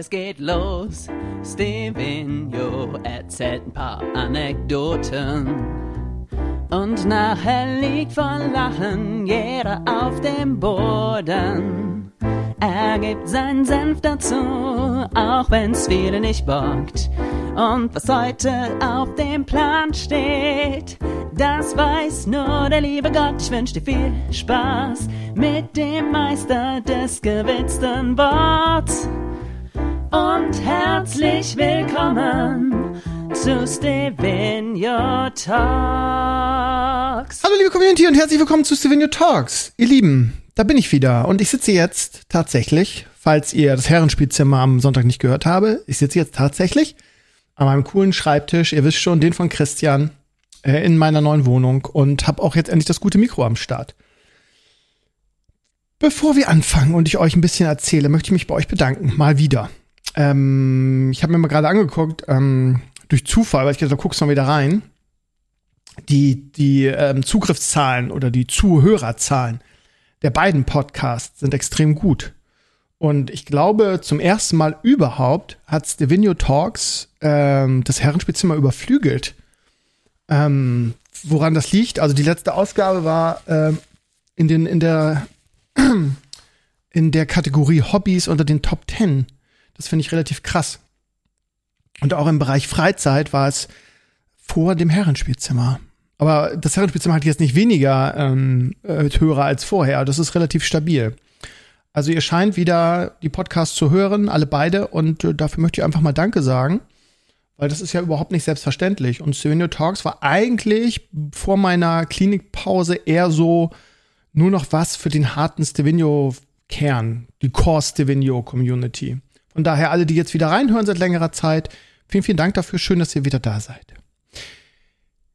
es geht los. Stevinho erzählt ein paar Anekdoten. Und nachher liegt vor Lachen jeder auf dem Boden. Er gibt seinen Senf dazu, auch wenn's viele nicht bockt. Und was heute auf dem Plan steht, das weiß nur der liebe Gott. Ich wünsch dir viel Spaß mit dem Meister des gewitzten Worts. Und herzlich willkommen zu Stevinho Talks. Hallo liebe Community und herzlich willkommen zu Stevinho Talks. Ihr Lieben, da bin ich wieder und ich sitze jetzt tatsächlich, falls ihr das Herrenspielzimmer am Sonntag nicht gehört habe, ich sitze jetzt tatsächlich an meinem coolen Schreibtisch, ihr wisst schon, den von Christian, in meiner neuen Wohnung und habe auch jetzt endlich das gute Mikro am Start. Bevor wir anfangen und ich euch ein bisschen erzähle, möchte ich mich bei euch bedanken, mal wieder. Ich habe mir mal gerade angeguckt, durch Zufall, weil ich gesagt habe, guck's mal wieder rein, die Zugriffszahlen oder die Zuhörerzahlen der beiden Podcasts sind extrem gut. Und ich glaube, zum ersten Mal überhaupt hat Stevinho Talks das Herrenspielzimmer überflügelt. Woran das liegt? Also die letzte Ausgabe war in der Kategorie Hobbys unter den Top 10. Das finde ich relativ krass. Und auch im Bereich Freizeit war es vor dem Herrenspielzimmer. Aber das Herrenspielzimmer hat jetzt nicht weniger Hörer als vorher. Das ist relativ stabil. Also ihr scheint wieder die Podcasts zu hören, alle beide. Und dafür möchte ich einfach mal Danke sagen. Weil das ist ja überhaupt nicht selbstverständlich. Und Stevinho Talks war eigentlich vor meiner Klinikpause eher so nur noch was für den harten Stevinho-Kern, die Core-Stevinho-Community. Von daher alle, die jetzt wieder reinhören seit längerer Zeit, vielen, vielen Dank dafür. Schön, dass ihr wieder da seid.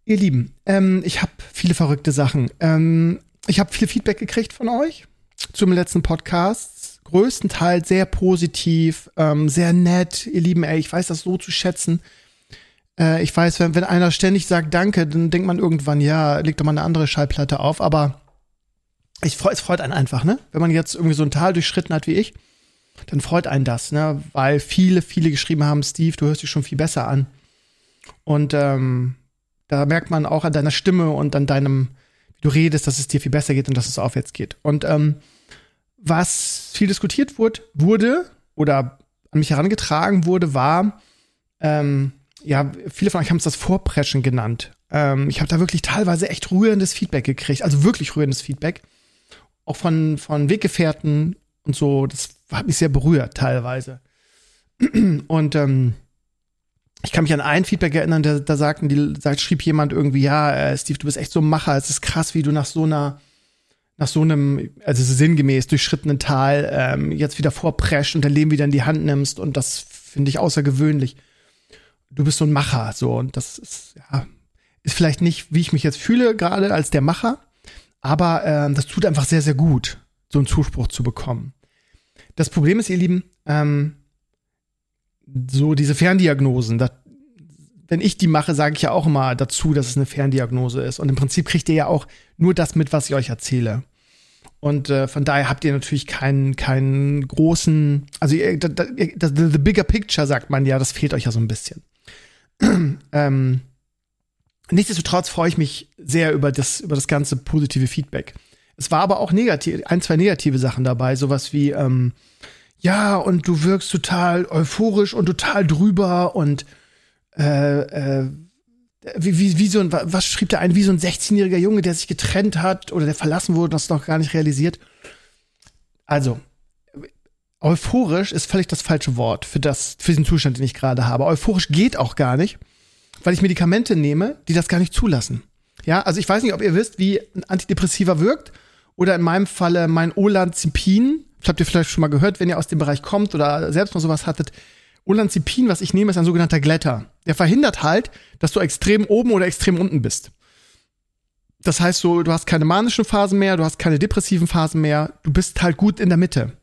Ihr Lieben, ich habe viele verrückte Sachen. Ich habe viel Feedback gekriegt von euch zum letzten Podcast. Größtenteils sehr positiv, sehr nett. Ihr Lieben, ey, ich weiß das so zu schätzen. Ich weiß, wenn einer ständig sagt Danke, dann denkt man irgendwann, ja, leg doch mal eine andere Schallplatte auf. Aber es freut einen einfach, ne? Wenn man jetzt irgendwie so ein Tal durchschritten hat wie ich, dann freut einen das, ne? Weil viele, viele geschrieben haben, Steve, du hörst dich schon viel besser an. Und da merkt man auch an deiner Stimme und an deinem, wie du redest, dass es dir viel besser geht und dass es aufwärts geht. Und was viel diskutiert wurde oder an mich herangetragen wurde, war, ja, viele von euch haben es das Vorpreschen genannt. Ich habe da wirklich teilweise echt rührendes Feedback gekriegt, also wirklich rührendes Feedback. Auch von Weggefährten und so, das hat mich sehr berührt teilweise. Und ich kann mich an ein Feedback erinnern, schrieb jemand irgendwie, ja, Steve, du bist echt so ein Macher, es ist krass, wie du nach so einem, also sinngemäß durchschrittenen Tal jetzt wieder vorprescht und dein Leben wieder in die Hand nimmst und das finde ich außergewöhnlich. Du bist so ein Macher, so, und das ist, ja, ist vielleicht nicht, wie ich mich jetzt fühle, gerade als der Macher, aber das tut einfach sehr, sehr gut, so einen Zuspruch zu bekommen. Das Problem ist, ihr Lieben, so diese Ferndiagnosen, wenn ich die mache, sage ich ja auch immer dazu, dass es eine Ferndiagnose ist. Und im Prinzip kriegt ihr ja auch nur das mit, was ich euch erzähle. Und von daher habt ihr natürlich keinen großen, also the bigger picture, sagt man ja, das fehlt euch ja so ein bisschen. Nichtsdestotrotz freue ich mich sehr über das ganze positive Feedback. Es war aber auch zwei negative Sachen dabei, sowas wie, ja, und du wirkst total euphorisch und total drüber und was schrieb da ein, wie so ein 16-jähriger Junge, der sich getrennt hat oder der verlassen wurde und das noch gar nicht realisiert. Also, euphorisch ist völlig das falsche Wort für diesen Zustand, den ich gerade habe. Euphorisch geht auch gar nicht, weil ich Medikamente nehme, die das gar nicht zulassen. Ja, also ich weiß nicht, ob ihr wisst, wie ein Antidepressiva wirkt oder in meinem Falle mein Olanzapin. Das habt ihr vielleicht schon mal gehört, wenn ihr aus dem Bereich kommt oder selbst mal sowas hattet. Olanzapin, was ich nehme, ist ein sogenannter Glätter. Der verhindert halt, dass du extrem oben oder extrem unten bist. Das heißt so, du hast keine manischen Phasen mehr, du hast keine depressiven Phasen mehr, du bist halt gut in der Mitte.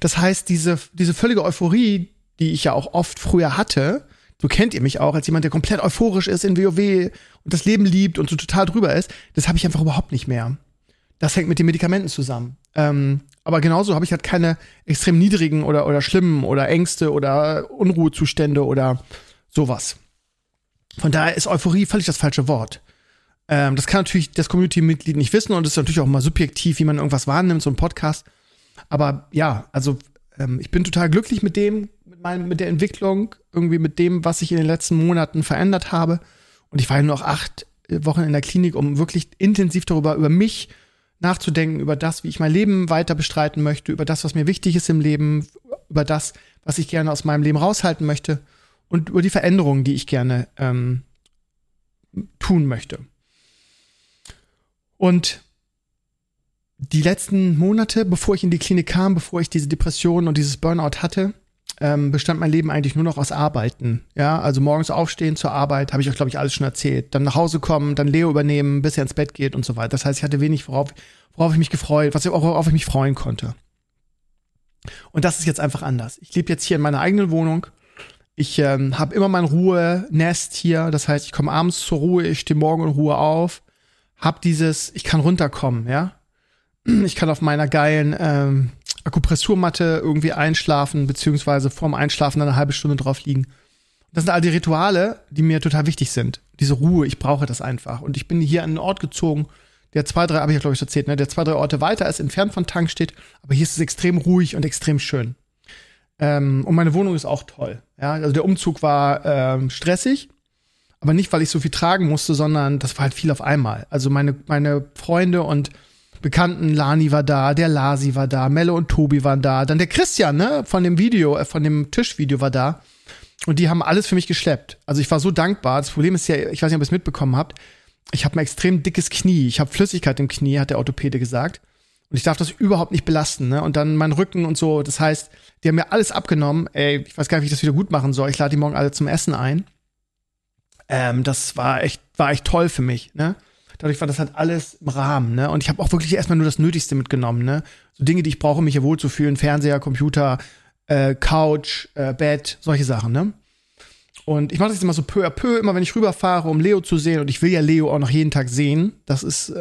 Das heißt, diese völlige Euphorie, die ich ja auch oft früher hatte, so kennt ihr mich auch, als jemand, der komplett euphorisch ist in WoW und das Leben liebt und so total drüber ist, das habe ich einfach überhaupt nicht mehr. Das hängt mit den Medikamenten zusammen. Aber genauso habe ich halt keine extrem niedrigen oder schlimmen oder Ängste oder Unruhezustände oder sowas. Von daher ist Euphorie völlig das falsche Wort. Das kann natürlich das Community-Mitglied nicht wissen und es ist natürlich auch mal subjektiv, wie man irgendwas wahrnimmt, so ein Podcast. Aber ja, also ich bin total glücklich mit dem, mit der Entwicklung, irgendwie mit dem, was ich in den letzten Monaten verändert habe. Und ich war ja nur noch 8 Wochen in der Klinik, um wirklich intensiv darüber, über mich nachzudenken, über das, wie ich mein Leben weiter bestreiten möchte, über das, was mir wichtig ist im Leben, über das, was ich gerne aus meinem Leben raushalten möchte und über die Veränderungen, die ich gerne tun möchte. Und die letzten Monate, bevor ich in die Klinik kam, bevor ich diese Depression und dieses Burnout hatte, bestand mein Leben eigentlich nur noch aus Arbeiten. Ja, also morgens aufstehen zur Arbeit, habe ich euch, glaube ich, alles schon erzählt. Dann nach Hause kommen, dann Leo übernehmen, bis er ins Bett geht und so weiter. Das heißt, ich hatte wenig, worauf ich mich gefreut, worauf ich mich freuen konnte. Und das ist jetzt einfach anders. Ich lebe jetzt hier in meiner eigenen Wohnung. Ich habe immer mein Ruhenest hier. Das heißt, ich komme abends zur Ruhe, ich stehe morgen in Ruhe auf, habe dieses, ich kann runterkommen, ja. Ich kann auf meiner geilen Akupressurmatte irgendwie einschlafen, beziehungsweise vorm Einschlafen dann eine halbe Stunde drauf liegen. Das sind all die Rituale, die mir total wichtig sind. Diese Ruhe, ich brauche das einfach. Und ich bin hier an einen Ort gezogen, der 2, 3, habe ich ja, glaube ich, erzählt, ne, der 2, 3 Orte weiter ist, entfernt von Tank steht. Aber hier ist es extrem ruhig und extrem schön. Und meine Wohnung ist auch toll. Ja? Also der Umzug war stressig, aber nicht, weil ich so viel tragen musste, sondern das war halt viel auf einmal. Also meine Freunde und Bekannten, Lani war da, der Lasi war da, Mello und Tobi waren da, dann der Christian, ne, von dem Video, von dem Tischvideo war da. Und die haben alles für mich geschleppt. Also ich war so dankbar. Das Problem ist ja, ich weiß nicht, ob ihr es mitbekommen habt, ich habe ein extrem dickes Knie. Ich habe Flüssigkeit im Knie, hat der Orthopäde gesagt. Und ich darf das überhaupt nicht belasten, ne? Und dann mein Rücken und so. Das heißt, die haben mir alles abgenommen. Ey, ich weiß gar nicht, wie ich das wieder gut machen soll. Ich lade die morgen alle zum Essen ein. Das war echt toll für mich, ne? Dadurch war das halt alles im Rahmen, ne? Und ich habe auch wirklich erstmal nur das Nötigste mitgenommen, ne? So Dinge, die ich brauche, um mich hier wohlzufühlen. Fernseher, Computer, Couch, Bett, solche Sachen, ne? Und ich mache das jetzt immer so peu à peu, immer wenn ich rüberfahre, um Leo zu sehen. Und ich will ja Leo auch noch jeden Tag sehen. Das ist,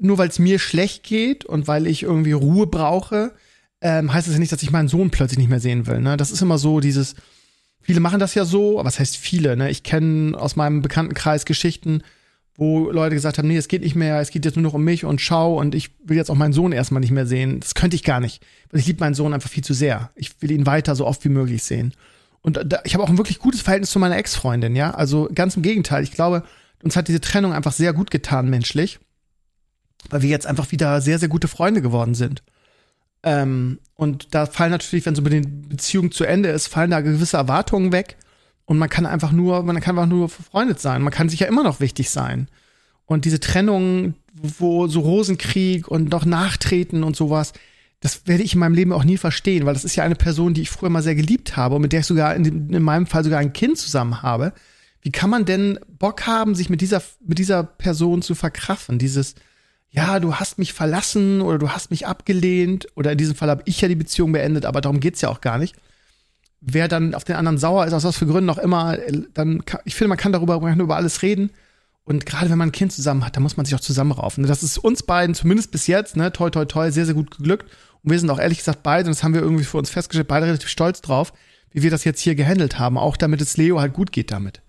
nur weil es mir schlecht geht und weil ich irgendwie Ruhe brauche, heißt es ja nicht, dass ich meinen Sohn plötzlich nicht mehr sehen will, ne? Das ist immer so dieses, viele machen das ja so, aber das heißt viele, ne? Ich kenne aus meinem Bekanntenkreis Geschichten, wo Leute gesagt haben, nee, es geht nicht mehr, es geht jetzt nur noch um mich und schau und ich will jetzt auch meinen Sohn erstmal nicht mehr sehen. Das könnte ich gar nicht, weil ich liebe meinen Sohn einfach viel zu sehr. Ich will ihn weiter so oft wie möglich sehen. Und ich habe auch ein wirklich gutes Verhältnis zu meiner Ex-Freundin, ja? Also ganz im Gegenteil, ich glaube, uns hat diese Trennung einfach sehr gut getan menschlich, weil wir jetzt einfach wieder sehr, sehr gute Freunde geworden sind. Und da fallen natürlich, wenn so eine Beziehung zu Ende ist, fallen da gewisse Erwartungen weg. Und man kann einfach nur befreundet sein. Man kann sich ja immer noch wichtig sein. Und diese Trennung, wo so Rosenkrieg und noch Nachtreten und sowas, das werde ich in meinem Leben auch nie verstehen, weil das ist ja eine Person, die ich früher mal sehr geliebt habe und mit der ich sogar in meinem Fall sogar ein Kind zusammen habe. Wie kann man denn Bock haben, sich mit dieser Person zu verkraffen? Dieses, ja, du hast mich verlassen oder du hast mich abgelehnt oder in diesem Fall habe ich ja die Beziehung beendet, aber darum geht's ja auch gar nicht. Wer dann auf den anderen sauer ist, aus was für Gründen auch immer, dann, ich finde, man kann über alles reden. Und gerade wenn man ein Kind zusammen hat, dann muss man sich auch zusammenraufen. Das ist uns beiden, zumindest bis jetzt, ne, toi, toi, toi, sehr, sehr gut geglückt. Und wir sind auch ehrlich gesagt beide, und das haben wir irgendwie für uns festgestellt, beide relativ stolz drauf, wie wir das jetzt hier gehandelt haben. Auch damit es Leo halt gut geht damit.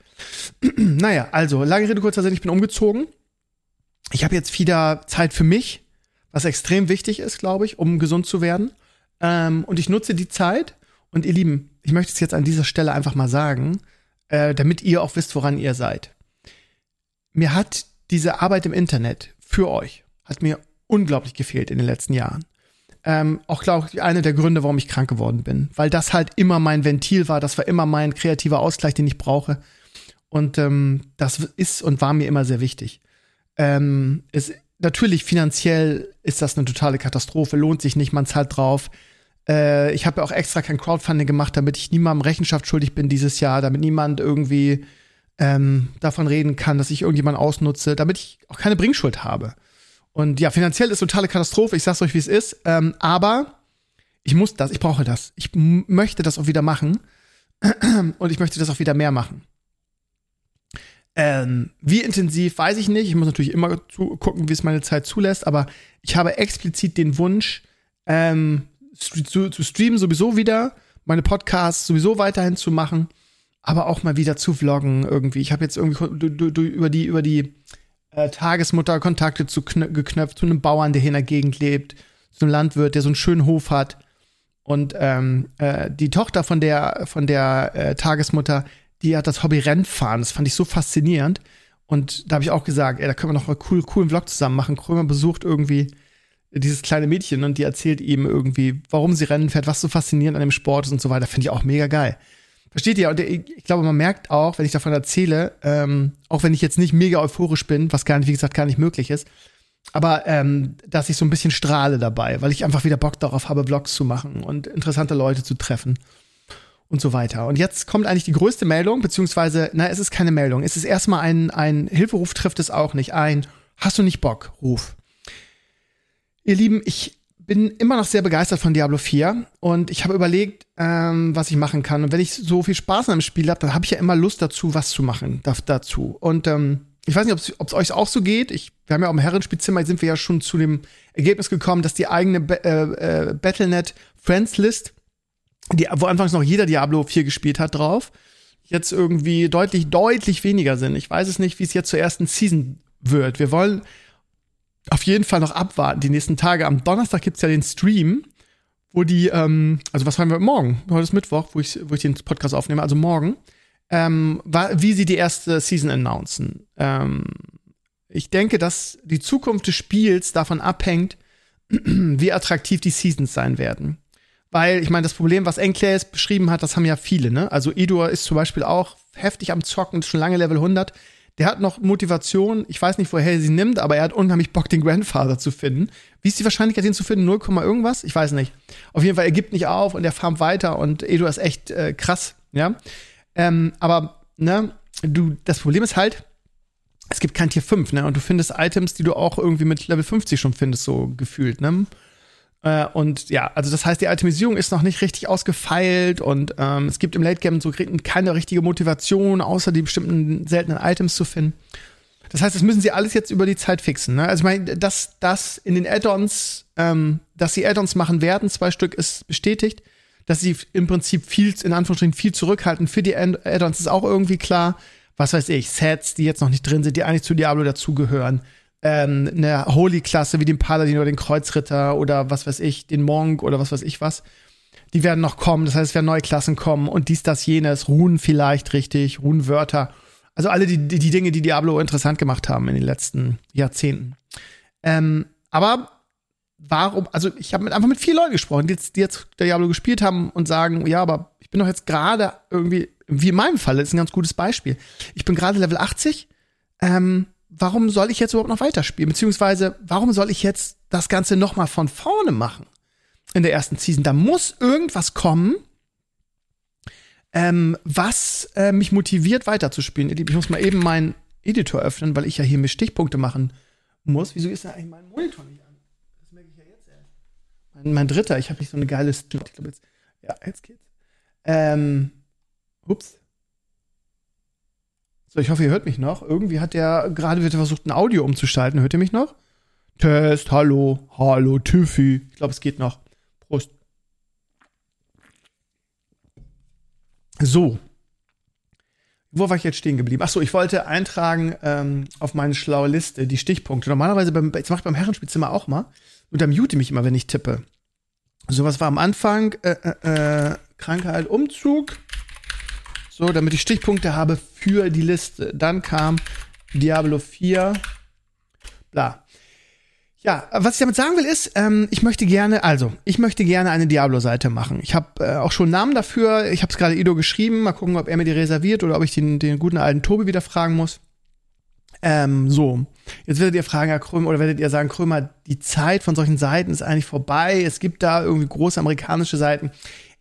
Naja, also, lange Rede, kurzer Sinn, ich bin umgezogen. Ich habe jetzt wieder Zeit für mich, was extrem wichtig ist, glaube ich, um gesund zu werden. Und ich nutze die Zeit. Und ihr Lieben, ich möchte es jetzt an dieser Stelle einfach mal sagen, damit ihr auch wisst, woran ihr seid. Mir hat diese Arbeit im Internet für euch, hat mir unglaublich gefehlt in den letzten Jahren. Auch, glaube ich, einer der Gründe, warum ich krank geworden bin. Weil das halt immer mein Ventil war, das war immer mein kreativer Ausgleich, den ich brauche. Und das ist und war mir immer sehr wichtig. Natürlich, finanziell ist das eine totale Katastrophe, lohnt sich nicht, man zahlt drauf. Ich habe ja auch extra kein Crowdfunding gemacht, damit ich niemandem Rechenschaft schuldig bin dieses Jahr, damit niemand irgendwie davon reden kann, dass ich irgendjemanden ausnutze, damit ich auch keine Bringschuld habe. Und ja, finanziell ist totale Katastrophe, ich sag's euch, wie es ist, aber ich brauche das. Ich möchte das auch wieder machen und ich möchte das auch wieder mehr machen. Wie intensiv, weiß ich nicht. Ich muss natürlich immer gucken, wie es meine Zeit zulässt. Aber ich habe explizit den Wunsch, zu streamen sowieso wieder, meine Podcasts sowieso weiterhin zu machen, aber auch mal wieder zu vloggen irgendwie. Ich habe jetzt irgendwie über die Tagesmutter Kontakte geknöpft zu einem Bauern, der hier in der Gegend lebt, zu einem Landwirt, der so einen schönen Hof hat. Und die Tochter von der Tagesmutter, die hat das Hobby Rennfahren. Das fand ich so faszinierend. Und da habe ich auch gesagt, ey, da können wir noch mal coolen Vlog zusammen machen. Krömer besucht irgendwie dieses kleine Mädchen und die erzählt ihm irgendwie, warum sie Rennen fährt, was so faszinierend an dem Sport ist und so weiter. Finde ich auch mega geil. Versteht ihr? Und ich glaube, man merkt auch, wenn ich davon erzähle, auch wenn ich jetzt nicht mega euphorisch bin, was gar nicht, wie gesagt, gar nicht möglich ist, aber dass ich so ein bisschen strahle dabei, weil ich einfach wieder Bock darauf habe, Vlogs zu machen und interessante Leute zu treffen. Und so weiter. Und jetzt kommt eigentlich die größte Meldung, beziehungsweise, na, es ist keine Meldung. Es ist erstmal ein Hilferuf, trifft es auch nicht. Ein Hast du nicht Bock? Ruf. Ihr Lieben, ich bin immer noch sehr begeistert von Diablo 4 und ich habe überlegt, was ich machen kann. Und wenn ich so viel Spaß an einem Spiel habe, dann habe ich ja immer Lust dazu, was zu machen dazu. Und ich weiß nicht, ob es euch auch so geht. Wir haben ja auch im Herrenspielzimmer, sind wir ja schon zu dem Ergebnis gekommen, dass die eigene Battle.net Friends-List, wo anfangs noch jeder Diablo 4 gespielt hat drauf, jetzt irgendwie deutlich weniger sind. Ich weiß es nicht, wie es jetzt zur ersten Season wird. Wir wollen auf jeden Fall noch abwarten, die nächsten Tage. Am Donnerstag gibt's ja den Stream, wo die, also was haben wir morgen? Heute ist Mittwoch, wo ich den Podcast aufnehme, also morgen, wie sie die erste Season announcen. Ich denke, dass die Zukunft des Spiels davon abhängt, wie attraktiv die Seasons sein werden. Weil, ich meine, das Problem, was Enkler jetzt beschrieben hat, das haben ja viele, ne? Also Eduard ist zum Beispiel auch heftig am Zocken, ist schon lange Level 100. Der hat noch Motivation, ich weiß nicht, woher er sie nimmt, aber er hat unheimlich Bock, den Grandfather zu finden. Wie ist die Wahrscheinlichkeit, den zu finden? 0, irgendwas? Ich weiß nicht. Auf jeden Fall, er gibt nicht auf und er farmt weiter und Eduard ist echt krass, ja? Aber, ne, das Problem ist halt, es gibt kein Tier 5, ne? Und du findest Items, die du auch irgendwie mit Level 50 schon findest, so gefühlt, ne? Und ja, also das heißt, die Itemisierung ist noch nicht richtig ausgefeilt und es gibt im Late Game so keine richtige Motivation, außer die bestimmten seltenen Items zu finden. Das heißt, das müssen sie alles jetzt über die Zeit fixen, ne? Also ich meine, dass das in den Add-ons, dass sie Add-ons machen werden, 2 Stück ist bestätigt, dass sie im Prinzip viel, in Anführungsstrichen, viel zurückhalten für die Add-ons ist auch irgendwie klar. Was weiß ich, Sets, die jetzt noch nicht drin sind, die eigentlich zu Diablo dazugehören. Eine Holy-Klasse wie den Paladin oder den Kreuzritter oder was weiß ich, den Monk oder was weiß ich was. Die werden noch kommen, das heißt, es werden neue Klassen kommen und dies, das, jenes, Runen vielleicht richtig, Runenwörter. Also alle die Dinge, die Diablo interessant gemacht haben in den letzten Jahrzehnten. Aber warum, also ich habe einfach mit vielen Leuten gesprochen, die jetzt Diablo gespielt haben und sagen, ja, aber ich bin doch jetzt gerade irgendwie, wie in meinem Fall, das ist ein ganz gutes Beispiel. Ich bin gerade Level 80, warum soll ich jetzt überhaupt noch weiterspielen? Beziehungsweise, warum soll ich jetzt das Ganze noch mal von vorne machen in der ersten Season? Da muss irgendwas kommen, was mich motiviert, weiterzuspielen. Ich muss mal eben meinen Editor öffnen, weil ich ja hier mir Stichpunkte machen muss. Wieso ist da eigentlich mein Monitor nicht an? Das merke ich ja jetzt erst. Mein dritter, ich habe nicht so eine geile Stimme. Ich glaube jetzt, ja, jetzt geht's. Ups. So, ich hoffe, ihr hört mich noch. Irgendwie hat der gerade wieder versucht, ein Audio umzuschalten. Hört ihr mich noch? Test, hallo, Tüffi. Ich glaube, es geht noch. Prost. So. Wo war ich jetzt stehen geblieben? Achso, ich wollte eintragen auf meine schlaue Liste die Stichpunkte. Normalerweise, das mache ich beim Herrenspielzimmer auch mal. Und dann mute mich immer, wenn ich tippe. So, was war am Anfang? Krankheit, Umzug. So, damit ich Stichpunkte habe für die Liste. Dann kam Diablo 4. Bla. Ja, was ich damit sagen will ist, ich möchte gerne eine Diablo-Seite machen. Ich habe auch schon einen Namen dafür. Ich habe es gerade Ido geschrieben. Mal gucken, ob er mir die reserviert oder ob ich den guten alten Tobi wieder fragen muss. So. Jetzt werdet ihr fragen, Herr Krömer, oder werdet ihr sagen, Krömer, die Zeit von solchen Seiten ist eigentlich vorbei. Es gibt da irgendwie große amerikanische Seiten.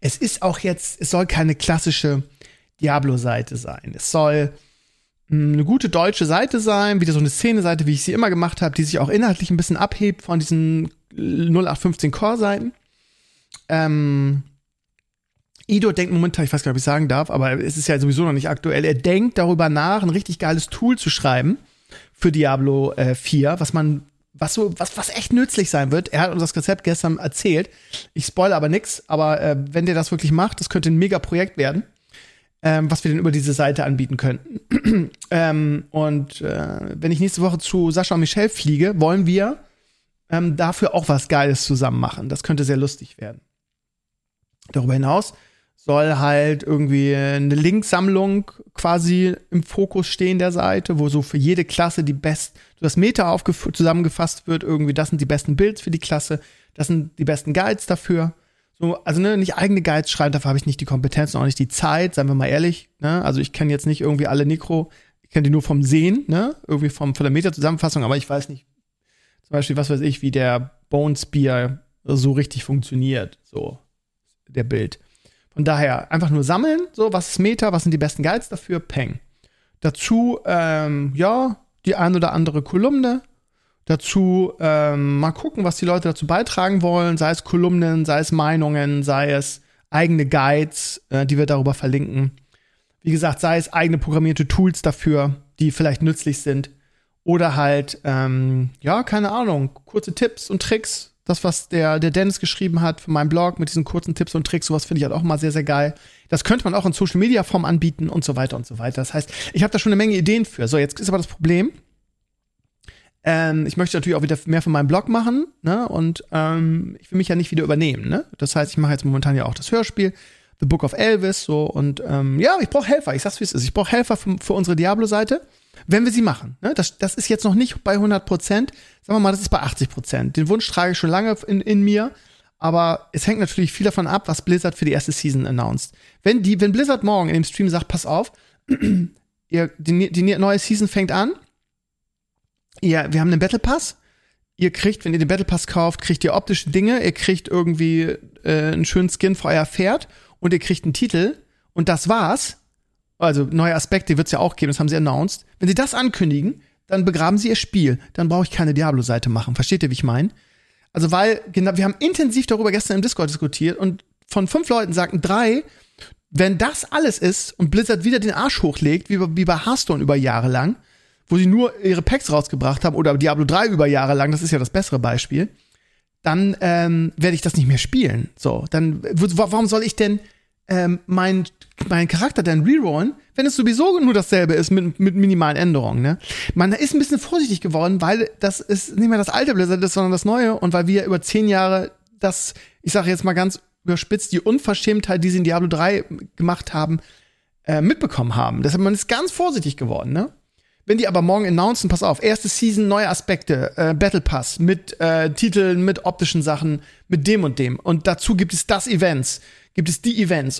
Es ist auch jetzt, es soll keine klassische Diablo-Seite sein. Es soll eine gute deutsche Seite sein, wieder so eine Szene-Seite, wie ich sie immer gemacht habe, die sich auch inhaltlich ein bisschen abhebt von diesen 0815-Core-Seiten. Ido denkt momentan, ich weiß gar nicht, ob ich sagen darf, aber es ist ja sowieso noch nicht aktuell, er denkt darüber nach, ein richtig geiles Tool zu schreiben für Diablo 4, was echt nützlich sein wird. Er hat uns das Rezept gestern erzählt. Ich spoilere aber nichts, aber wenn der das wirklich macht, das könnte ein mega Projekt werden, was wir denn über diese Seite anbieten könnten. Wenn ich nächste Woche zu Sascha und Michelle fliege, wollen wir dafür auch was Geiles zusammen machen. Das könnte sehr lustig werden. Darüber hinaus soll halt irgendwie eine Linksammlung quasi im Fokus stehen der Seite, wo so für jede Klasse das Meta zusammengefasst wird, irgendwie, das sind die besten Builds für die Klasse, das sind die besten Guides dafür. So, also ne, nicht eigene Guides schreiben, dafür habe ich nicht die Kompetenz und auch nicht die Zeit, seien wir mal ehrlich. Ne? Also ich kenne jetzt nicht irgendwie alle Necro, ich kenne die nur vom Sehen, ne? Irgendwie von der Meta-Zusammenfassung, aber ich weiß nicht, zum Beispiel, was weiß ich, wie der Bone Spear so richtig funktioniert, so der Build. Von daher einfach nur sammeln, so, was ist Meta, was sind die besten Guides dafür, peng. Dazu, die ein oder andere Kolumne. Dazu mal gucken, was die Leute dazu beitragen wollen, sei es Kolumnen, sei es Meinungen, sei es eigene Guides, die wir darüber verlinken. Wie gesagt, sei es eigene programmierte Tools dafür, die vielleicht nützlich sind. Oder halt, keine Ahnung, kurze Tipps und Tricks. Das, was der Dennis geschrieben hat für meinen Blog mit diesen kurzen Tipps und Tricks, sowas finde ich halt auch mal sehr, sehr geil. Das könnte man auch in Social-Media-Form anbieten und so weiter und so weiter. Das heißt, ich habe da schon eine Menge Ideen für. So, jetzt ist aber das Problem, ich möchte natürlich auch wieder mehr von meinem Blog machen, ne? Und ich will mich ja nicht wieder übernehmen, ne? Das heißt, ich mache jetzt momentan ja auch das Hörspiel, The Book of Elvis, so, und ich brauche Helfer. Ich sag's, wie es ist. Ich brauche Helfer für unsere Diablo-Seite, wenn wir sie machen. Ne? Das ist jetzt noch nicht bei 100%. Sagen wir mal, das ist bei 80%. Den Wunsch trage ich schon lange in mir. Aber es hängt natürlich viel davon ab, was Blizzard für die erste Season announced. Wenn Blizzard morgen in dem Stream sagt, pass auf, die neue Season fängt an, wir haben einen Battle Pass. Ihr kriegt, wenn ihr den Battle Pass kauft, kriegt ihr optische Dinge, ihr kriegt irgendwie einen schönen Skin für euer Pferd und ihr kriegt einen Titel und das war's. Also neue Aspekte wird's ja auch geben, das haben sie announced. Wenn sie das ankündigen, dann begraben sie ihr Spiel. Dann brauche ich keine Diablo-Seite machen. Versteht ihr, wie ich meine? Also wir haben intensiv darüber gestern im Discord diskutiert und von 5 Leuten sagten 3, wenn das alles ist und Blizzard wieder den Arsch hochlegt, wie bei Hearthstone über Jahre lang, wo sie nur ihre Packs rausgebracht haben, oder Diablo 3 über Jahre lang, das ist ja das bessere Beispiel, dann werde ich das nicht mehr spielen. So, dann warum soll ich denn meinen Charakter dann rerollen, wenn es sowieso nur dasselbe ist mit minimalen Änderungen, ne? Man ist ein bisschen vorsichtig geworden, weil das ist nicht mehr das alte Blizzard ist, sondern das neue, und weil wir über 10 Jahre das, ich sage jetzt mal ganz überspitzt, die Unverschämtheit, die sie in Diablo 3 gemacht haben, mitbekommen haben. Deshalb, man ist ganz vorsichtig geworden, ne? Wenn die aber morgen announcen, pass auf, erste Season, neue Aspekte, Battle Pass mit Titeln, mit optischen Sachen, mit dem und dem. Und dazu gibt es die Events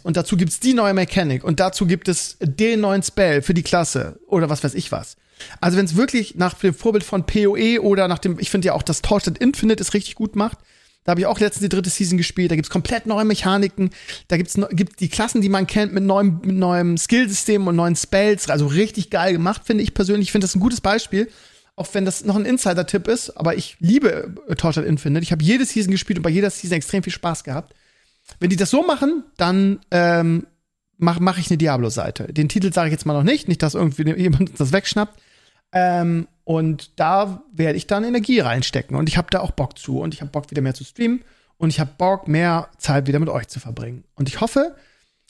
und dazu gibt es die neue Mechanik und dazu gibt es den neuen Spell für die Klasse oder was weiß ich was. Also wenn es wirklich nach dem Vorbild von PoE oder nach dem, ich finde ja auch, dass Torchlight Infinite es richtig gut macht, da habe ich auch letztens die dritte Season gespielt, da gibt's komplett neue Mechaniken, da gibt's die Klassen, die man kennt, mit neuem Skillsystem und neuen Spells, also richtig geil gemacht, finde ich persönlich. Ich finde das ein gutes Beispiel, auch wenn das noch ein Insider-Tipp ist, aber ich liebe Torchlight Infinite. Ich habe jede Season gespielt und bei jeder Season extrem viel Spaß gehabt. Wenn die das so machen, dann mach ich eine Diablo-Seite. Den Titel sage ich jetzt mal noch nicht, dass irgendwie jemand das wegschnappt. Und da werde ich dann Energie reinstecken. Und ich habe da auch Bock zu. Und ich habe Bock, wieder mehr zu streamen. Und ich habe Bock, mehr Zeit wieder mit euch zu verbringen. Und ich hoffe,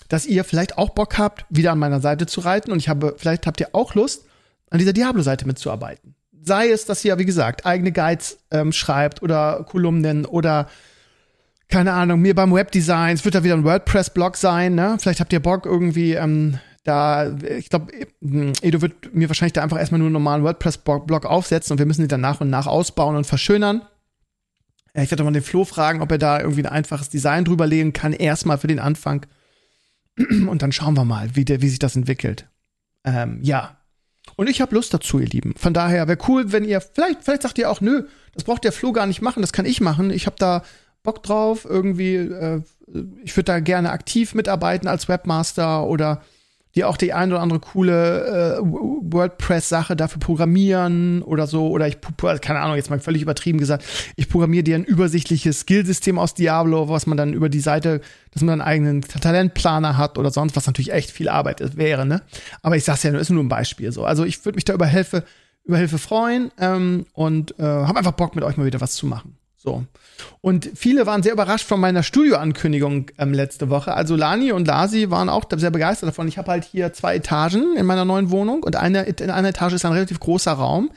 dass ihr vielleicht auch Bock habt, wieder an meiner Seite zu reiten. Und vielleicht habt ihr auch Lust, an dieser Diablo-Seite mitzuarbeiten. Sei es, dass ihr, wie gesagt, eigene Guides schreibt oder Kolumnen oder keine Ahnung, mir beim Webdesign. Es wird da wieder ein WordPress-Blog sein, ne? Vielleicht habt ihr Bock irgendwie ich glaube, Edo wird mir wahrscheinlich da einfach erstmal nur einen normalen WordPress-Blog aufsetzen und wir müssen die dann nach und nach ausbauen und verschönern. Ich werde mal den Flo fragen, ob er da irgendwie ein einfaches Design drüberlegen kann, erstmal für den Anfang. Und dann schauen wir mal, wie sich das entwickelt. Und ich habe Lust dazu, ihr Lieben. Von daher wäre cool, wenn ihr, vielleicht sagt ihr auch, nö, das braucht der Flo gar nicht machen, das kann ich machen. Ich habe da Bock drauf, irgendwie, ich würde da gerne aktiv mitarbeiten als Webmaster oder die auch die ein oder andere coole WordPress-Sache dafür programmieren oder so. Oder ich, keine Ahnung, jetzt mal völlig übertrieben gesagt, ich programmiere dir ein übersichtliches Skillsystem aus Diablo, was man dann über die Seite, dass man einen eigenen Talentplaner hat oder sonst, was natürlich echt viel Arbeit wäre, ne? Aber ich sag's ja, das ist nur ein Beispiel so. Also ich würde mich da über Hilfe freuen und habe einfach Bock, mit euch mal wieder was zu machen. So. Und viele waren sehr überrascht von meiner Studioankündigung letzte Woche. Also Lani und Lasi waren auch sehr begeistert davon. Ich habe halt hier 2 Etagen in meiner neuen Wohnung und in einer Etage ist ein relativ großer Raum,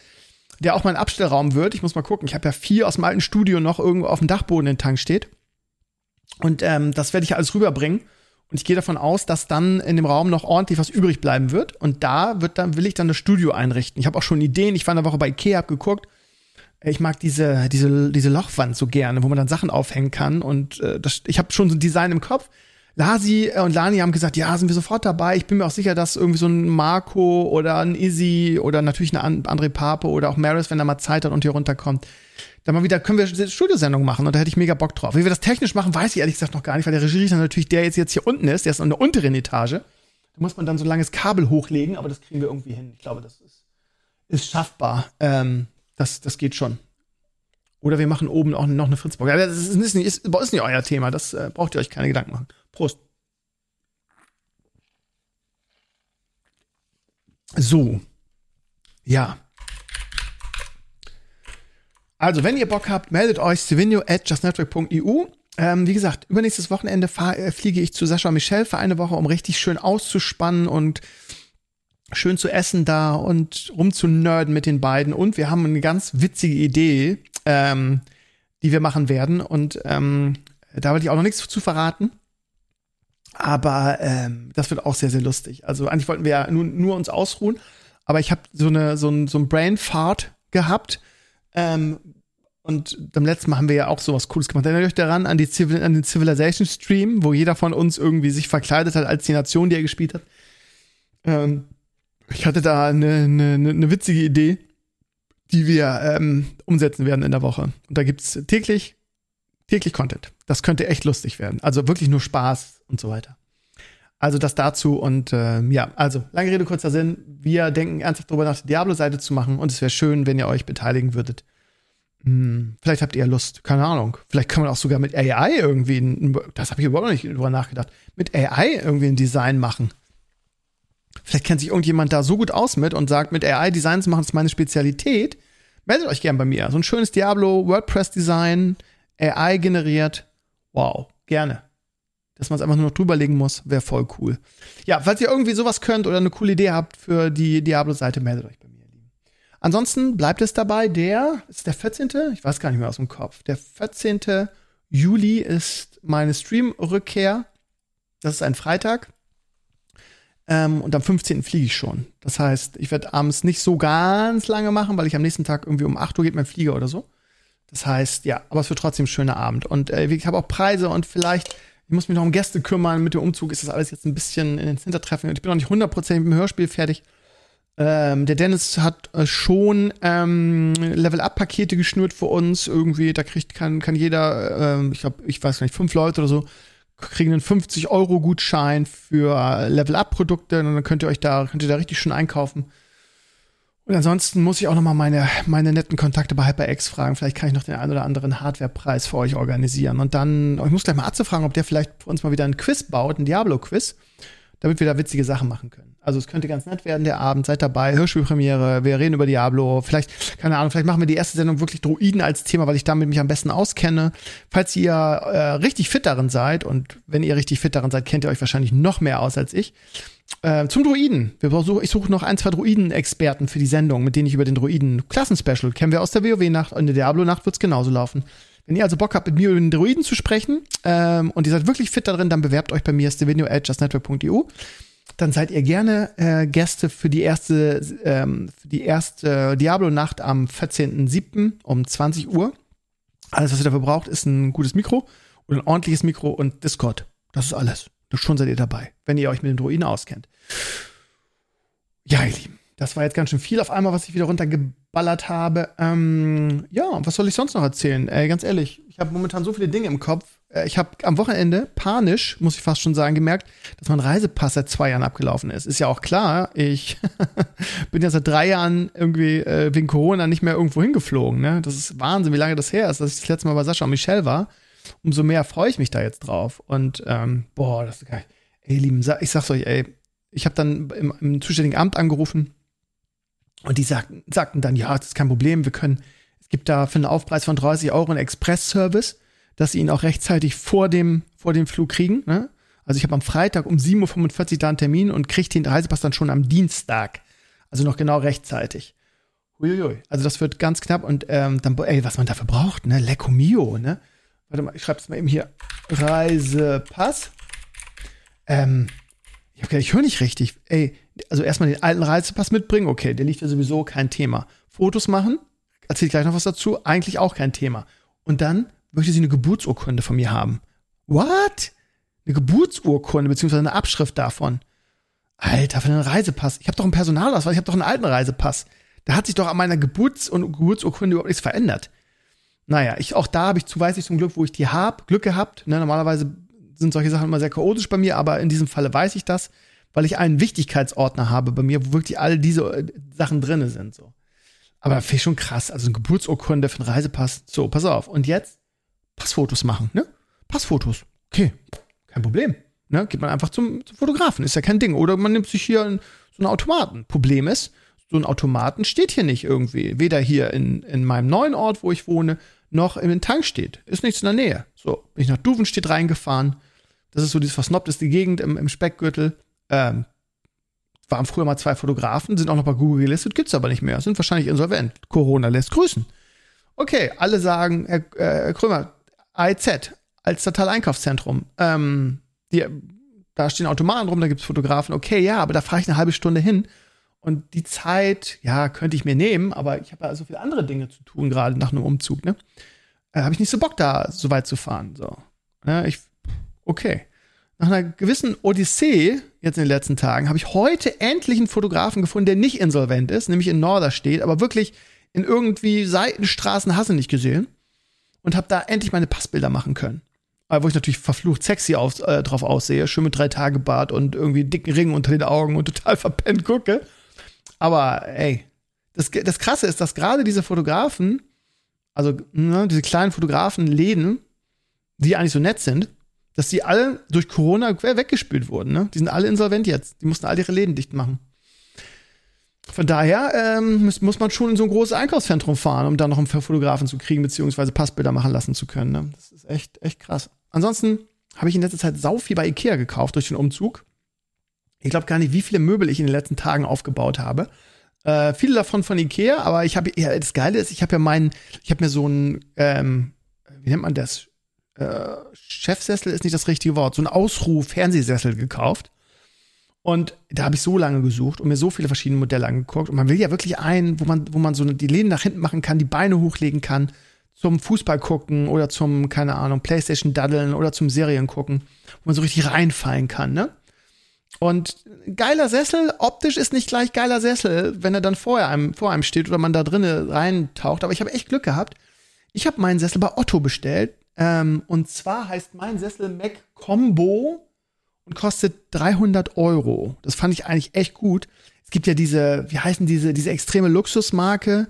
der auch mein Abstellraum wird. Ich muss mal gucken. Ich habe ja 4 aus dem alten Studio noch irgendwo auf dem Dachboden in Tank steht. Und das werde ich alles rüberbringen. Und ich gehe davon aus, dass dann in dem Raum noch ordentlich was übrig bleiben wird. Und da will ich dann das Studio einrichten. Ich habe auch schon Ideen. Ich war eine Woche bei Ikea, habe geguckt. Ich mag diese Lochwand so gerne, wo man dann Sachen aufhängen kann. Und ich habe schon so ein Design im Kopf. Lasi und Lani haben gesagt, ja, sind wir sofort dabei. Ich bin mir auch sicher, dass irgendwie so ein Marco oder ein Izzy oder natürlich eine André Pape oder auch Maris, wenn er mal Zeit hat und hier runterkommt, dann mal wieder, können wir eine Studiosendung machen. Und da hätte ich mega Bock drauf. Wie wir das technisch machen, weiß ich ehrlich gesagt noch gar nicht, weil der Regie dann natürlich der jetzt hier unten ist. Der ist in der unteren Etage. Da muss man dann so ein langes Kabel hochlegen, aber das kriegen wir irgendwie hin. Ich glaube, das ist schaffbar. Das geht schon. Oder wir machen oben auch noch eine Fritzburger. Das ist nicht euer Thema. Das braucht ihr euch keine Gedanken machen. Prost. So. Ja. Also, wenn ihr Bock habt, meldet euch stevinho@justnetwork.eu. Wie gesagt, übernächstes Wochenende fliege ich zu Sascha und Michelle für eine Woche, um richtig schön auszuspannen und schön zu essen da und rumzunerden mit den beiden. Und wir haben eine ganz witzige Idee, die wir machen werden. Und da wollte ich auch noch nichts zu verraten. Aber das wird auch sehr, sehr lustig. Also eigentlich wollten wir ja nur uns ausruhen. Aber ich habe so einen Brainfart gehabt. Und beim letzten Mal haben wir ja auch sowas Cooles gemacht. Erinnert euch daran an den Civilization-Stream, wo jeder von uns irgendwie sich verkleidet hat als die Nation, die er gespielt hat. Ich hatte da eine witzige Idee, die wir umsetzen werden in der Woche. Und da gibt's täglich Content. Das könnte echt lustig werden. Also wirklich nur Spaß und so weiter. Also das dazu und ja, also lange Rede, kurzer Sinn. Wir denken ernsthaft darüber nach, die Diablo-Seite zu machen und es wäre schön, wenn ihr euch beteiligen würdet. Vielleicht habt ihr Lust, keine Ahnung. Vielleicht kann man auch sogar mit AI irgendwie, das habe ich überhaupt noch nicht drüber nachgedacht, mit AI irgendwie ein Design machen. Vielleicht kennt sich irgendjemand da so gut aus mit und sagt, mit AI-Designs machen ist meine Spezialität. Meldet euch gern bei mir. So ein schönes Diablo-WordPress-Design, AI generiert. Wow, gerne. Dass man es einfach nur noch drüberlegen muss, wäre voll cool. Ja, falls ihr irgendwie sowas könnt oder eine coole Idee habt für die Diablo-Seite, meldet euch bei mir. Ansonsten bleibt es dabei, ist der 14.? Ich weiß gar nicht mehr aus dem Kopf. Der 14. Juli ist meine Stream-Rückkehr. Das ist ein Freitag. Und am 15. fliege ich schon. Das heißt, ich werde abends nicht so ganz lange machen, weil ich am nächsten Tag irgendwie um 8 Uhr geht mein Flieger oder so. Das heißt, ja, aber es wird trotzdem ein schöner Abend. Und ich habe auch Preise und vielleicht, ich muss mich noch um Gäste kümmern. Mit dem Umzug ist das alles jetzt ein bisschen ins Hintertreffen. Und ich bin noch nicht 100% mit dem Hörspiel fertig. Der Dennis hat schon Level-Up-Pakete geschnürt für uns. Irgendwie, da kann jeder, ich weiß gar nicht, 5 Leute oder so, kriegen einen 50-Euro-Gutschein für Level-Up-Produkte und dann könnt ihr da richtig schön einkaufen. Und ansonsten muss ich auch noch mal meine netten Kontakte bei HyperX fragen. Vielleicht kann ich noch den einen oder anderen Hardwarepreis für euch organisieren. Und dann, ich muss gleich mal Atze fragen, ob der vielleicht für uns mal wieder ein Quiz baut, ein Diablo-Quiz, damit wir da witzige Sachen machen können. Also es könnte ganz nett werden, der Abend. Seid dabei, Hörspielpremiere, wir reden über Diablo. Vielleicht, keine Ahnung, vielleicht machen wir die erste Sendung wirklich Druiden als Thema, weil ich damit mich am besten auskenne. Falls ihr richtig fit darin seid, und wenn ihr richtig fit darin seid, kennt ihr euch wahrscheinlich noch mehr aus als ich. Zum Druiden. Ich suche noch 1, 2 Druiden-Experten für die Sendung, mit denen ich über den Druiden-Klassen-Special kennen wir aus der WoW-Nacht. Und in der Diablo-Nacht wird's genauso laufen. Wenn ihr also Bock habt, mit mir über den Druiden zu sprechen und ihr seid wirklich fit darin, dann bewerbt euch bei mir stevinho@justnetwork.eu. Dann seid ihr gerne Gäste für die erste Diablo-Nacht am 14.07. um 20 Uhr. Alles, was ihr dafür braucht, ist ein gutes Mikro oder ein ordentliches Mikro und Discord. Das ist alles. Schon seid ihr dabei, wenn ihr euch mit dem Druiden auskennt. Ja, ihr Lieben. Das war jetzt ganz schön viel auf einmal, was ich wieder runtergeballert habe. Ja, was soll ich sonst noch erzählen? Ganz ehrlich, ich habe momentan so viele Dinge im Kopf. Ich habe am Wochenende panisch, muss ich fast schon sagen, gemerkt, dass mein Reisepass seit 2 Jahren abgelaufen ist. Ist ja auch klar, ich bin ja seit 3 Jahren irgendwie wegen Corona nicht mehr irgendwo hingeflogen. Ne? Das ist Wahnsinn, wie lange das her ist, dass ich das letzte Mal bei Sascha und Michelle war. Umso mehr freue ich mich da jetzt drauf. Und boah, das ist geil. Ey, lieben, ich sag's euch, ey, ich habe dann im zuständigen Amt angerufen und die sagten dann, ja, das ist kein Problem, wir können, es gibt da für einen Aufpreis von 30 € einen Express-Service, dass sie ihn auch rechtzeitig vor dem Flug kriegen. Ne? Also ich habe am Freitag um 7:45 Uhr da einen Termin und kriege den Reisepass dann schon am Dienstag. Also noch genau rechtzeitig. Uiuiui. Also das wird ganz knapp. Und dann, ey, was man dafür braucht, ne? Lecco Mio, ne? Warte mal, ich schreibe es mal eben hier. Reisepass. Ich hab gedacht, ich höre nicht richtig. Ey, also erstmal den alten Reisepass mitbringen. Okay, der liegt ja sowieso, kein Thema. Fotos machen, erzähl ich gleich noch was dazu. Eigentlich auch kein Thema. Und dann möchte sie eine Geburtsurkunde von mir haben. What? Eine Geburtsurkunde, beziehungsweise eine Abschrift davon. Alter, für einen Reisepass. Ich habe doch einen Personalausweis, ich habe doch einen alten Reisepass. Da hat sich doch an meiner Geburtsurkunde überhaupt nichts verändert. Naja, weiß ich zum Glück, wo ich die habe. Glück gehabt. Ne, normalerweise sind solche Sachen immer sehr chaotisch bei mir, aber in diesem Falle weiß ich das, weil ich einen Wichtigkeitsordner habe bei mir, wo wirklich all diese Sachen drin sind. So. Aber das finde ich schon krass. Also eine Geburtsurkunde für einen Reisepass. So, pass auf. Und jetzt? Passfotos machen, ne? Passfotos. Okay, kein Problem. Ne? Geht man einfach zum Fotografen, ist ja kein Ding. Oder man nimmt sich hier so einen Automaten. Problem ist, so ein Automaten steht hier nicht irgendwie. Weder hier in meinem neuen Ort, wo ich wohne, noch in Tank steht. Ist nichts in der Nähe. So, bin ich nach Duvenstedt reingefahren. Das ist so diese versnobbteste Gegend im Speckgürtel. Waren früher mal 2 Fotografen, sind auch noch bei Google gelistet, gibt's aber nicht mehr. Sind wahrscheinlich insolvent. Corona lässt grüßen. Okay, alle sagen, Herr Krömer, AIZ, Alstertal-Einkaufszentrum. Da stehen Automaten rum, da gibt es Fotografen. Okay, ja, aber da fahre ich eine halbe Stunde hin. Und die Zeit, ja, könnte ich mir nehmen, aber ich habe ja so viele andere Dinge zu tun, gerade nach einem Umzug. Ne? Habe ich nicht so Bock, da so weit zu fahren. So. Ja, okay. Nach einer gewissen Odyssee, jetzt in den letzten Tagen, habe ich heute endlich einen Fotografen gefunden, der nicht insolvent ist, nämlich in Norder steht, aber wirklich in irgendwie Seitenstraßen hast du nicht gesehen. Und habe da endlich meine Passbilder machen können. Wo ich natürlich verflucht sexy drauf aussehe. Schön mit 3 Tage Bart und irgendwie dicken Ringen unter den Augen und total verpennt gucke. Aber ey, das Krasse ist, dass gerade diese Fotografen, also diese kleinen Fotografenläden, die eigentlich so nett sind, dass die alle durch Corona weggespült wurden. Ne? Die sind alle insolvent jetzt. Die mussten alle ihre Läden dicht machen. Von daher muss man schon in so ein großes Einkaufszentrum fahren, um dann noch einen Fotografen zu kriegen, beziehungsweise Passbilder machen lassen zu können. Ne? Das ist echt krass. Ansonsten habe ich in letzter Zeit sau viel bei Ikea gekauft durch den Umzug. Ich glaube gar nicht, wie viele Möbel ich in den letzten Tagen aufgebaut habe. Viele davon von Ikea, aber ich habe ja, das Geile ist, ich habe mir so einen, wie nennt man das? Chefsessel ist nicht das richtige Wort, so einen Ausruh-Fernsehsessel gekauft. Und da habe ich so lange gesucht und mir so viele verschiedene Modelle angeguckt. Und man will ja wirklich einen, wo man so die Lehne nach hinten machen kann, die Beine hochlegen kann, zum Fußball gucken oder zum, keine Ahnung, Playstation daddeln oder zum Serien gucken, wo man so richtig reinfallen kann, ne? Und geiler Sessel, optisch ist nicht gleich geiler Sessel, wenn er dann vor einem steht oder man da drinnen reintaucht. Aber ich habe echt Glück gehabt. Ich habe meinen Sessel bei Otto bestellt. Und zwar heißt mein Sessel Mac Combo. Kostet 300 €. Das fand ich eigentlich echt gut. Es gibt ja diese extreme Luxusmarke.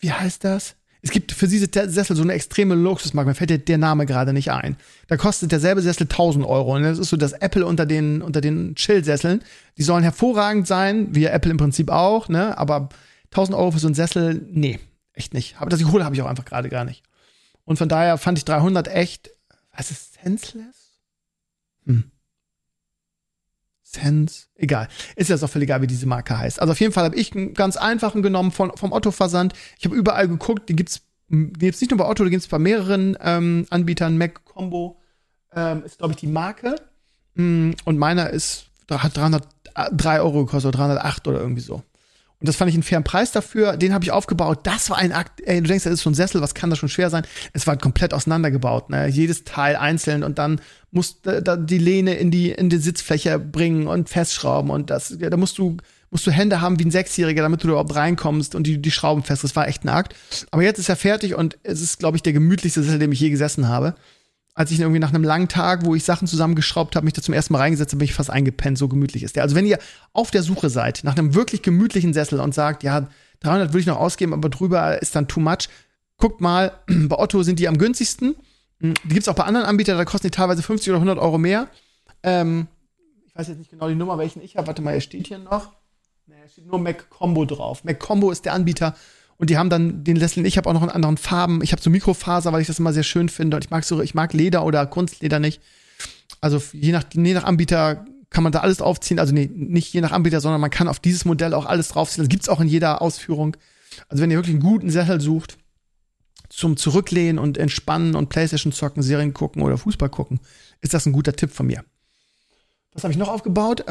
Wie heißt das? Es gibt für diese Sessel so eine extreme Luxusmarke. Mir fällt der Name gerade nicht ein. Da kostet derselbe Sessel 1000 €. Und das ist so das Apple unter den Chill-Sesseln. Die sollen hervorragend sein, wie Apple im Prinzip auch, ne? Aber 1000 € für so einen Sessel, nee, echt nicht. Aber das Kohle habe ich auch einfach gerade gar nicht. Und von daher fand ich 300 echt, was ist senseless? Egal. Ist ja auch völlig egal, wie diese Marke heißt. Also auf jeden Fall habe ich einen ganz einfachen genommen vom Otto-Versand. Ich habe überall geguckt, die gibt's nicht nur bei Otto, die gibt's bei mehreren Anbietern. Mac Combo ist, glaube ich, die Marke. Und meiner hat 303 € gekostet oder 308 oder irgendwie so. Und das fand ich einen fairen Preis dafür. Den habe ich aufgebaut. Das war ein Akt. Ey, du denkst, das ist schon ein Sessel. Was kann das schon schwer sein? Es war komplett auseinandergebaut. Ne? Jedes Teil einzeln. Und dann musst du die Lehne in die Sitzfläche bringen und festschrauben. Und das, da musst du musst du Hände haben wie ein Sechsjähriger, damit du da überhaupt reinkommst und die Schrauben fest. Das war echt ein Akt. Aber jetzt ist er fertig und es ist, glaube ich, der gemütlichste Sessel, in dem ich je gesessen habe. Als ich irgendwie nach einem langen Tag, wo ich Sachen zusammengeschraubt habe, mich da zum ersten Mal reingesetzt habe, bin ich fast eingepennt, so gemütlich ist der. Also wenn ihr auf der Suche seid nach einem wirklich gemütlichen Sessel und sagt, ja, 300 würde ich noch ausgeben, aber drüber ist dann too much, guckt mal, bei Otto sind die am günstigsten. Die gibt's auch bei anderen Anbietern, da kosten die teilweise 50 oder 100 Euro mehr. Ich weiß jetzt nicht genau die Nummer, welchen ich habe. Warte mal, er steht hier noch. Ne, er steht nur Mac Combo drauf. Mac Combo ist der Anbieter und die haben dann den Sessel. Ich habe auch noch in anderen Farben. Ich habe so Mikrofaser, weil ich das immer sehr schön finde. Und ich mag Leder oder Kunstleder nicht. Also je nach Anbieter kann man da alles aufziehen. Also nee, nicht je nach Anbieter, sondern man kann auf dieses Modell auch alles draufziehen. Das gibt's auch in jeder Ausführung. Also wenn ihr wirklich einen guten Sessel sucht, zum Zurücklehnen und Entspannen und Playstation zocken, Serien gucken oder Fußball gucken, ist das ein guter Tipp von mir. Was habe ich noch aufgebaut?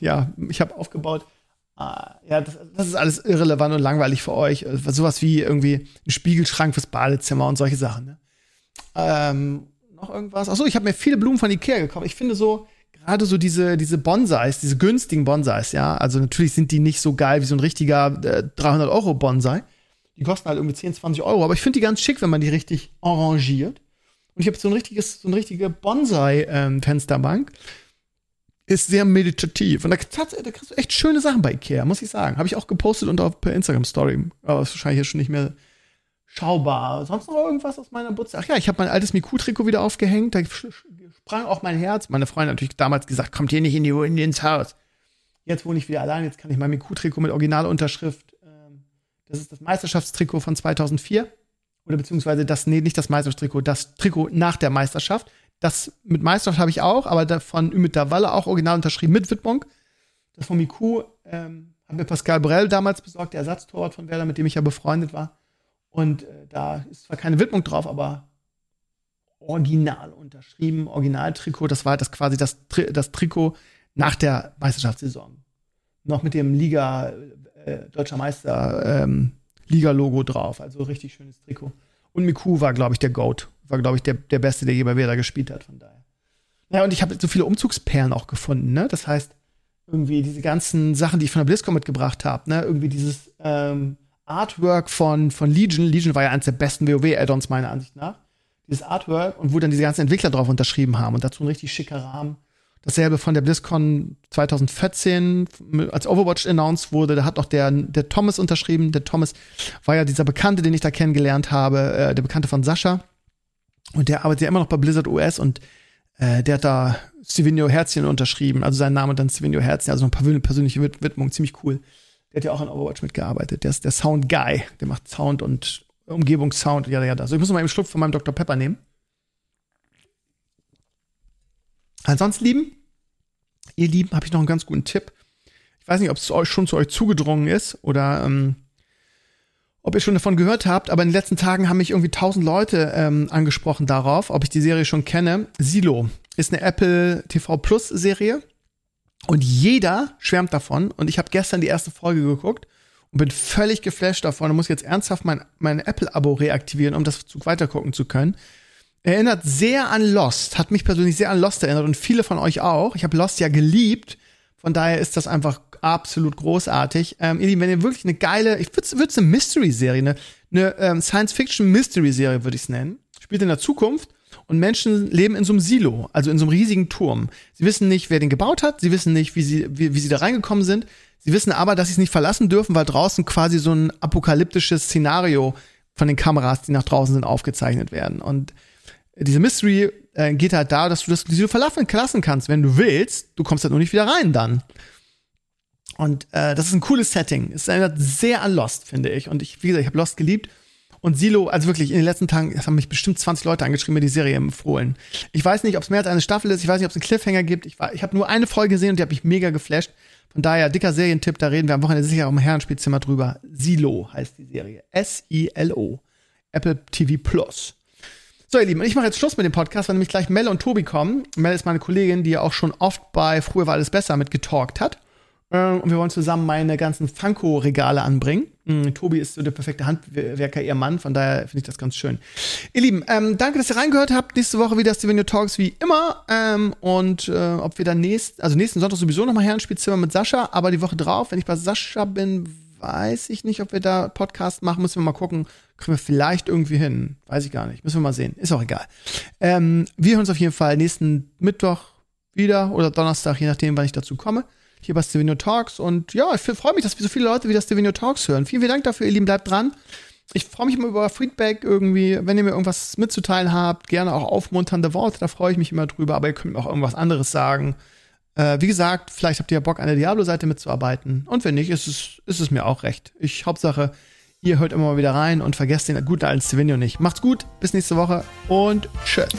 Ja, ich habe aufgebaut. Ja, das ist alles irrelevant und langweilig für euch. Sowas wie irgendwie ein Spiegelschrank fürs Badezimmer und solche Sachen. Ne? Noch irgendwas? Achso, ich habe mir viele Blumen von Ikea gekauft. Ich finde so, gerade so diese Bonsais, diese günstigen Bonsais, ja. Also natürlich sind die nicht so geil wie so ein richtiger 300-Euro-Bonsai. Die kosten halt irgendwie 10, 20 Euro. Aber ich finde die ganz schick, wenn man die richtig arrangiert. Und ich habe so eine richtige Bonsai-Fensterbank. Ist sehr meditativ. Und da kriegst du echt schöne Sachen bei Ikea, muss ich sagen. Habe ich auch gepostet und auch per Instagram-Story. Aber ist wahrscheinlich jetzt schon nicht mehr schaubar. Sonst noch irgendwas aus meiner Butze? Ach ja, ich habe mein altes Miku-Trikot wieder aufgehängt. Da sprang auch mein Herz. Meine Freundin hat natürlich damals gesagt, kommt hier nicht in ins Haus. Jetzt wohne ich wieder allein. Jetzt kann ich mein Miku-Trikot mit Originalunterschrift. Das ist das Meisterschaftstrikot von 2004. Oder beziehungsweise nicht das Meisterschaftstrikot, das Trikot nach der Meisterschaft. Das mit Meisterschaft habe ich auch, aber von Ümit Davala auch original unterschrieben mit Widmung. Das von Miku hat mir Pascal Brell damals besorgt, der Ersatztorwart von Werder, mit dem ich ja befreundet war. Und da ist zwar keine Widmung drauf, aber original unterschrieben, Originaltrikot. Das war halt das Trikot nach der Meisterschaftssaison. Noch mit dem Deutscher Meister Liga-Logo drauf. Also richtig schönes Trikot. Und Miku war, glaube ich, der GOAT. War, glaube ich, der Beste, der je bei Werder gespielt hat, von daher. Ja, und ich habe so viele Umzugsperlen auch gefunden, ne? Das heißt, irgendwie diese ganzen Sachen, die ich von der BlizzCon mitgebracht habe, ne? Irgendwie dieses Artwork von Legion. Legion war ja eines der besten WoW-Add-ons meiner Ansicht nach. Dieses Artwork und wo dann diese ganzen Entwickler drauf unterschrieben haben. Und dazu ein richtig schicker Rahmen. Dasselbe von der BlizzCon 2014, als Overwatch announced wurde, da hat noch der Thomas unterschrieben. Der Thomas war ja dieser Bekannte, den ich da kennengelernt habe, der Bekannte von Sascha. Und der arbeitet ja immer noch bei Blizzard US und der hat da Stevinho Herzchen unterschrieben, also sein Name dann Stevinho Herzchen, also ein paar persönliche Widmung, ziemlich cool. Der hat ja auch an Overwatch mitgearbeitet, der ist der Sound-Guy, der macht Sound und Umgebungssound, ja. Also ich muss mal einen Schluck von meinem Dr. Pepper nehmen. Ansonsten, ihr Lieben, habe ich noch einen ganz guten Tipp. Ich weiß nicht, ob es zu euch zugedrungen ist oder ob ihr schon davon gehört habt, aber in den letzten Tagen haben mich irgendwie 1000 Leute angesprochen darauf, ob ich die Serie schon kenne. Silo ist eine Apple TV Plus Serie und jeder schwärmt davon. Und ich habe gestern die erste Folge geguckt und bin völlig geflasht davon und muss jetzt ernsthaft mein Apple-Abo reaktivieren, um das weitergucken zu können. Erinnert sehr an Lost, hat mich persönlich sehr an Lost erinnert und viele von euch auch. Ich habe Lost ja geliebt, von daher ist das einfach absolut großartig. Ihr Lieben, wenn ihr wirklich eine geile, ich würde es eine Mystery-Serie, eine Science-Fiction-Mystery-Serie würde ich es nennen, spielt in der Zukunft und Menschen leben in so einem Silo, also in so einem riesigen Turm. Sie wissen nicht, wer den gebaut hat, sie wissen nicht, wie sie da reingekommen sind, sie wissen aber, dass sie es nicht verlassen dürfen, weil draußen quasi so ein apokalyptisches Szenario von den Kameras, die nach draußen sind, aufgezeichnet werden. Und diese Mystery geht halt da, dass du das Silo verlassen kannst, wenn du willst. Du kommst halt nur nicht wieder rein dann. Und das ist ein cooles Setting. Es erinnert sehr an Lost, finde ich. Und ich, wie gesagt, ich habe Lost geliebt. Und Silo, also wirklich, in den letzten Tagen, das haben mich bestimmt 20 Leute angeschrieben, mir die Serie empfohlen. Ich weiß nicht, ob es mehr als eine Staffel ist. Ich weiß nicht, ob es einen Cliffhanger gibt. Ich habe nur eine Folge gesehen und die hat mich mega geflasht. Von daher, dicker Serientipp, da reden wir am Wochenende sicher auch im Herrenspielzimmer drüber. Silo heißt die Serie. S-I-L-O. Apple TV Plus. So, ihr Lieben, ich mache jetzt Schluss mit dem Podcast, weil nämlich gleich Mel und Tobi kommen. Mel ist meine Kollegin, die ja auch schon oft bei Früher war alles besser mitgetalkt hat. Und wir wollen zusammen meine ganzen Funko-Regale anbringen. Tobi ist so der perfekte Handwerker, ihr Mann. Von daher finde ich das ganz schön. Ihr Lieben, danke, dass ihr reingehört habt. Nächste Woche wieder Stevinho Talks wie immer. Ob wir dann nächsten Sonntag sowieso nochmal Herrenspielzimmer mit Sascha. Aber die Woche drauf, wenn ich bei Sascha bin, weiß ich nicht, ob wir da Podcast machen. Müssen wir mal gucken. Können wir vielleicht irgendwie hin. Weiß ich gar nicht. Müssen wir mal sehen. Ist auch egal. Wir hören uns auf jeden Fall nächsten Mittwoch wieder oder Donnerstag, je nachdem, wann ich dazu komme. Hier bei Stevinho Talks. Und ja, ich freue mich, dass so viele Leute wieder Stevinho Talks hören. Vielen, vielen Dank dafür, ihr Lieben. Bleibt dran. Ich freue mich immer über Feedback irgendwie. Wenn ihr mir irgendwas mitzuteilen habt, gerne auch aufmunternde Worte. Da freue ich mich immer drüber. Aber ihr könnt mir auch irgendwas anderes sagen. Wie gesagt, vielleicht habt ihr ja Bock, an der Diablo-Seite mitzuarbeiten. Und wenn nicht, ist es mir auch recht. Hauptsache, ihr hört immer mal wieder rein und vergesst den guten alten Stevinho nicht. Macht's gut, bis nächste Woche und tschüss.